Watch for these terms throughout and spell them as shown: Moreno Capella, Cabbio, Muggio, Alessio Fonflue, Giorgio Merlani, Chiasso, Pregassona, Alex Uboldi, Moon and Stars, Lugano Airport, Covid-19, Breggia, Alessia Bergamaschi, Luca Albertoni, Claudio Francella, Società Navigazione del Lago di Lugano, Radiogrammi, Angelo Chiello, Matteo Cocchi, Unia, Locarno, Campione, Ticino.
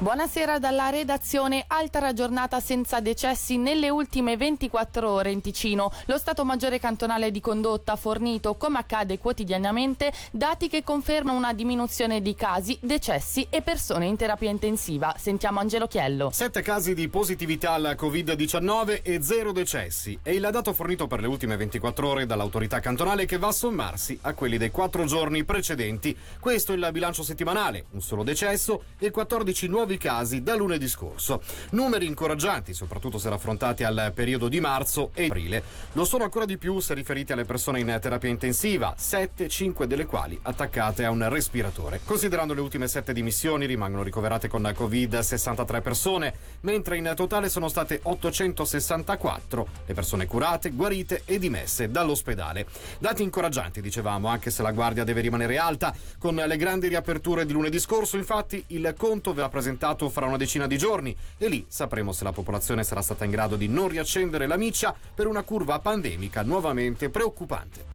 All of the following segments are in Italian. Buonasera dalla redazione. Altra giornata senza decessi nelle ultime 24 ore in Ticino. Lo Stato Maggiore Cantonale di Condotta ha fornito, come accade quotidianamente, dati che confermano una diminuzione di casi, decessi e persone in terapia intensiva. Sentiamo Angelo Chiello. 7 casi di positività alla Covid-19 e 0 decessi. È il dato fornito per le ultime 24 ore dall'autorità cantonale, che va a sommarsi a quelli dei 4 giorni precedenti. Questo è il bilancio settimanale: un solo decesso e 14 nuovi casi da lunedì scorso. Numeri incoraggianti, soprattutto se raffrontati al periodo di marzo e aprile. Lo sono ancora di più se riferiti alle persone in terapia intensiva, 7, 5 delle quali attaccate a un respiratore. Considerando le ultime 7 dimissioni, rimangono ricoverate con Covid 63 persone, mentre in totale sono state 864 le persone curate, guarite e dimesse dall'ospedale. Dati incoraggianti, dicevamo, anche se la guardia deve rimanere alta. Con le grandi riaperture di lunedì scorso, infatti, il conto verrà presentato fra una decina di giorni e lì sapremo se la popolazione sarà stata in grado di non riaccendere la miccia per una curva pandemica nuovamente preoccupante.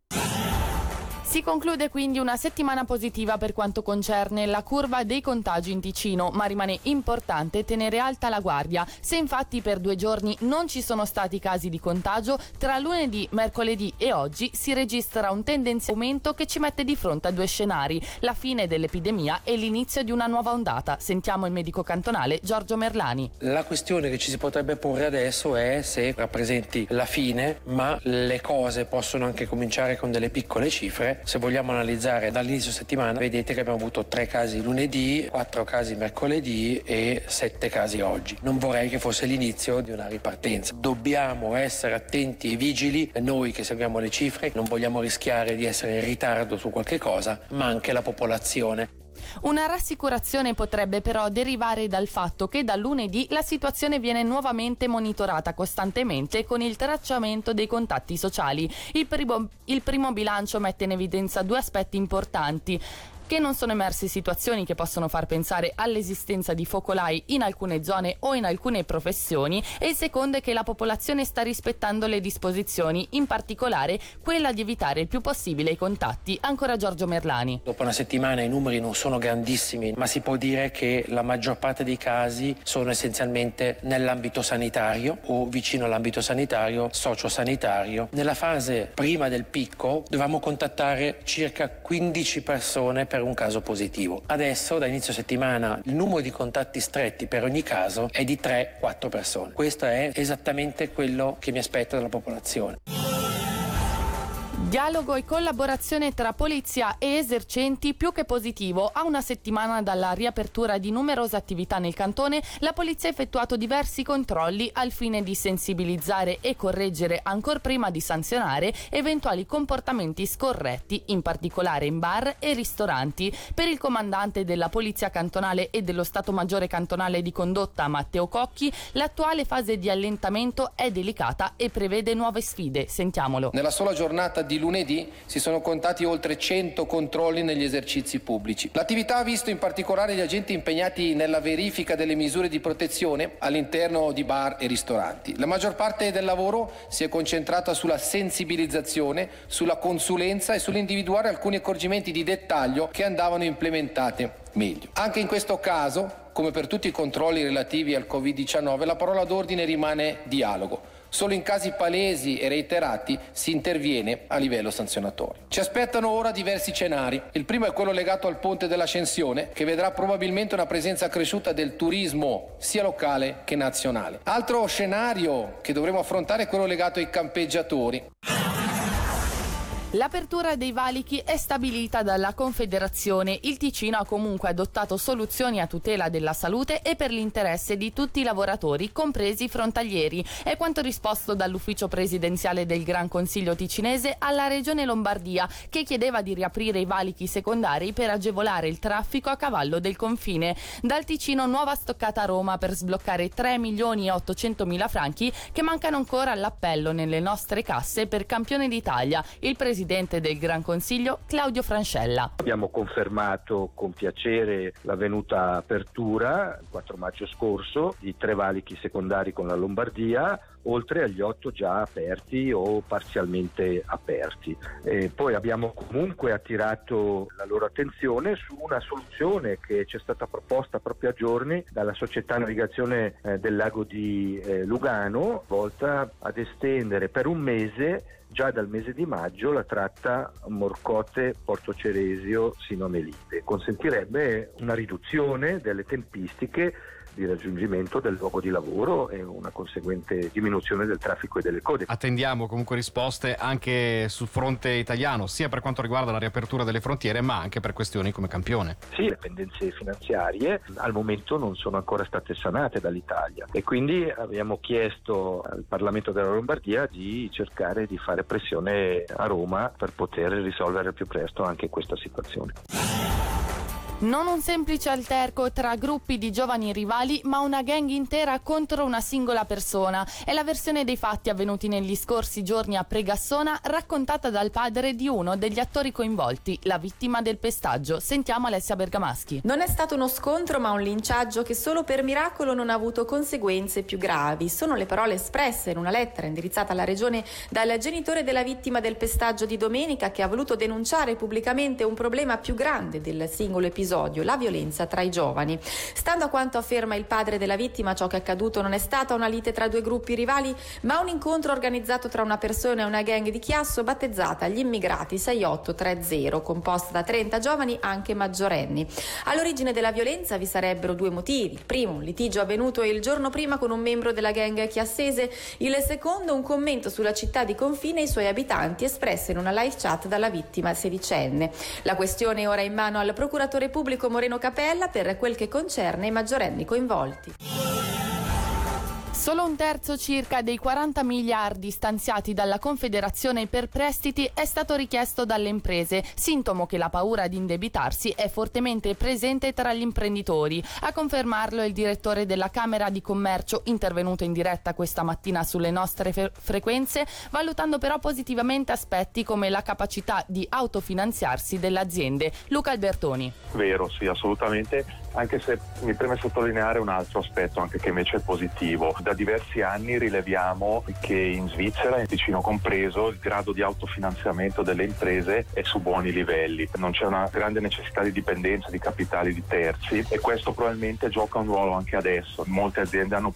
Si conclude quindi una settimana positiva per quanto concerne la curva dei contagi in Ticino, ma rimane importante tenere alta la guardia. Se infatti per 2 giorni non ci sono stati casi di contagio, tra lunedì, mercoledì e oggi si registra un tendenziale aumento che ci mette di fronte a 2 scenari: la fine dell'epidemia e l'inizio di una nuova ondata. Sentiamo il medico cantonale Giorgio Merlani. La questione che ci si potrebbe porre adesso è se rappresenti la fine, ma le cose possono anche cominciare con delle piccole cifre. Se vogliamo analizzare dall'inizio settimana, vedete che abbiamo avuto 3 casi lunedì, 4 casi mercoledì e 7 casi oggi. Non vorrei che fosse l'inizio di una ripartenza. Dobbiamo essere attenti e vigili, noi che seguiamo le cifre, non vogliamo rischiare di essere in ritardo su qualche cosa, ma anche la popolazione. Una rassicurazione potrebbe però derivare dal fatto che da lunedì la situazione viene nuovamente monitorata costantemente con il tracciamento dei contatti sociali. Il primo bilancio mette in evidenza 2 aspetti importanti: che non sono emerse situazioni che possono far pensare all'esistenza di focolai in alcune zone o in alcune professioni, e il secondo è che la popolazione sta rispettando le disposizioni, in particolare quella di evitare il più possibile i contatti. Ancora Giorgio Merlani. Dopo una settimana i numeri non sono grandissimi, ma si può dire che la maggior parte dei casi sono essenzialmente nell'ambito sanitario o vicino all'ambito sanitario, sociosanitario. Nella fase prima del picco dovevamo contattare circa 15 persone per un caso positivo. Adesso, da inizio settimana, il numero di contatti stretti per ogni caso è di 3-4 persone. Questo è esattamente quello che mi aspetto dalla popolazione. Dialogo e collaborazione tra polizia e esercenti più che positivo. A una settimana dalla riapertura di numerose attività nel cantone, la polizia ha effettuato diversi controlli al fine di sensibilizzare e correggere, ancor prima di sanzionare, eventuali comportamenti scorretti, in particolare in bar e ristoranti. Per il comandante della Polizia Cantonale e dello Stato Maggiore Cantonale di Condotta, Matteo Cocchi, l'attuale fase di allentamento è delicata e prevede nuove sfide. Sentiamolo. Nella sola giornata di lunedì si sono contati oltre 100 controlli negli esercizi pubblici. L'attività ha visto in particolare gli agenti impegnati nella verifica delle misure di protezione all'interno di bar e ristoranti. La maggior parte del lavoro si è concentrata sulla sensibilizzazione, sulla consulenza e sull'individuare alcuni accorgimenti di dettaglio che andavano implementati meglio. Anche in questo caso, come per tutti i controlli relativi al Covid-19, la parola d'ordine rimane dialogo. Solo in casi palesi e reiterati si interviene a livello sanzionatorio. Ci aspettano ora diversi scenari. Il primo è quello legato al Ponte dell'Ascensione, che vedrà probabilmente una presenza cresciuta del turismo sia locale che nazionale. Altro scenario che dovremo affrontare è quello legato ai campeggiatori. L'apertura dei valichi è stabilita dalla Confederazione. Il Ticino ha comunque adottato soluzioni a tutela della salute e per l'interesse di tutti i lavoratori, compresi i frontalieri. È quanto risposto dall'ufficio presidenziale del Gran Consiglio ticinese alla Regione Lombardia, che chiedeva di riaprire i valichi secondari per agevolare il traffico a cavallo del confine. Dal Ticino nuova stoccata a Roma per sbloccare 3.800.000 franchi che mancano ancora all'appello nelle nostre casse per campione d'Italia. Il Presidente del Gran Consiglio, Claudio Francella. Abbiamo confermato con piacere l'avvenuta apertura il 4 maggio scorso di 3 valichi secondari con la Lombardia, oltre agli 8 già aperti o parzialmente aperti. E poi abbiamo comunque attirato la loro attenzione su una soluzione che ci è stata proposta proprio a giorni dalla Società Navigazione del Lago di Lugano, volta ad estendere per un mese, già dal mese di maggio, la tratta Morcote-Porto Ceresio sino a Melite. Consentirebbe una riduzione delle tempistiche di raggiungimento del luogo di lavoro e una conseguente diminuzione del traffico e delle code. Attendiamo comunque risposte anche sul fronte italiano, sia per quanto riguarda la riapertura delle frontiere, ma anche per questioni come Campione. Sì, le pendenze finanziarie al momento non sono ancora state sanate dall'Italia e quindi abbiamo chiesto al Parlamento della Lombardia di cercare di fare pressione a Roma per poter risolvere al più presto anche questa situazione. Non un semplice alterco tra gruppi di giovani rivali, ma una gang intera contro una singola persona. È la versione dei fatti avvenuti negli scorsi giorni a Pregassona, raccontata dal padre di uno degli attori coinvolti, la vittima del pestaggio. Sentiamo Alessia Bergamaschi. Non è stato uno scontro, ma un linciaggio che solo per miracolo non ha avuto conseguenze più gravi. Sono le parole espresse in una lettera indirizzata alla regione dal genitore della vittima del pestaggio di domenica, che ha voluto denunciare pubblicamente un problema più grande del singolo episodio: la violenza tra i giovani. Stando a quanto afferma il padre della vittima, ciò che è accaduto non è stata una lite tra due gruppi rivali, ma un incontro organizzato tra una persona e una gang di Chiasso battezzata Gli Immigrati 6830, composta da 30 giovani anche maggiorenni. All'origine della violenza vi sarebbero due motivi: il primo, un litigio avvenuto il giorno prima con un membro della gang chiassese; il secondo, un commento sulla città di confine e i suoi abitanti espresso in una live chat dalla vittima sedicenne. La questione è ora in mano al procuratore pubblico Moreno Capella per quel che concerne i maggiorenni coinvolti. Solo un terzo circa dei 40 miliardi stanziati dalla Confederazione per prestiti è stato richiesto dalle imprese, sintomo che la paura di indebitarsi è fortemente presente tra gli imprenditori. A confermarlo è il direttore della Camera di Commercio, intervenuto in diretta questa mattina sulle nostre frequenze, valutando però positivamente aspetti come la capacità di autofinanziarsi delle aziende. Luca Albertoni. Vero, sì, assolutamente, anche se mi preme sottolineare un altro aspetto anche che invece è positivo. Da diversi anni rileviamo che in Svizzera, in Ticino compreso, il grado di autofinanziamento delle imprese è su buoni livelli. Non c'è una grande necessità di dipendenza di capitali di terzi e questo probabilmente gioca un ruolo anche adesso. Molte aziende hanno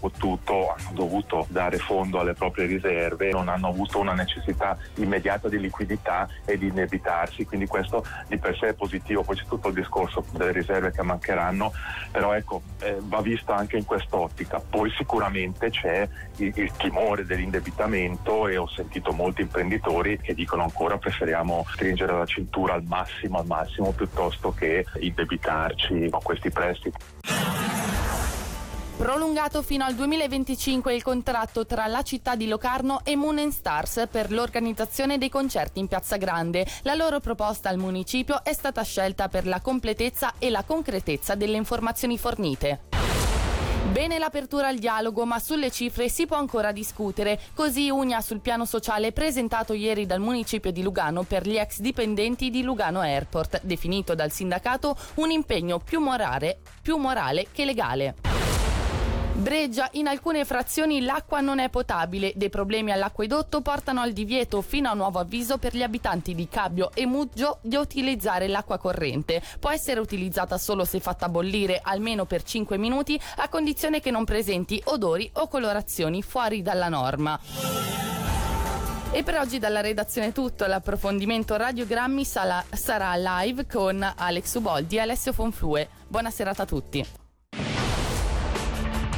dovuto dare fondo alle proprie riserve, non hanno avuto una necessità immediata di liquidità e di indebitarsi, quindi questo di per sé è positivo. Poi c'è tutto il discorso delle riserve che mancheranno, però ecco, va vista anche in quest'ottica. Poi sicuramente c'è il timore dell'indebitamento e ho sentito molti imprenditori che dicono ancora preferiamo stringere la cintura al massimo piuttosto che indebitarci con questi prestiti. Prolungato fino al 2025 il contratto tra la città di Locarno e Moon and Stars per l'organizzazione dei concerti in Piazza Grande. La loro proposta al municipio è stata scelta per la completezza e la concretezza delle informazioni fornite. Bene l'apertura al dialogo, ma sulle cifre si può ancora discutere. Così Unia sul piano sociale, presentato ieri dal municipio di Lugano per gli ex dipendenti di Lugano Airport, definito dal sindacato un impegno più morale che legale. Breggia, in alcune frazioni l'acqua non è potabile. Dei problemi all'acquedotto portano al divieto fino a nuovo avviso per gli abitanti di Cabbio e Muggio di utilizzare l'acqua corrente. Può essere utilizzata solo se fatta bollire almeno per 5 minuti, a condizione che non presenti odori o colorazioni fuori dalla norma. E per oggi dalla redazione è tutto. L'approfondimento Radiogrammi sarà live con Alex Uboldi e Alessio Fonflue. Buona serata a tutti.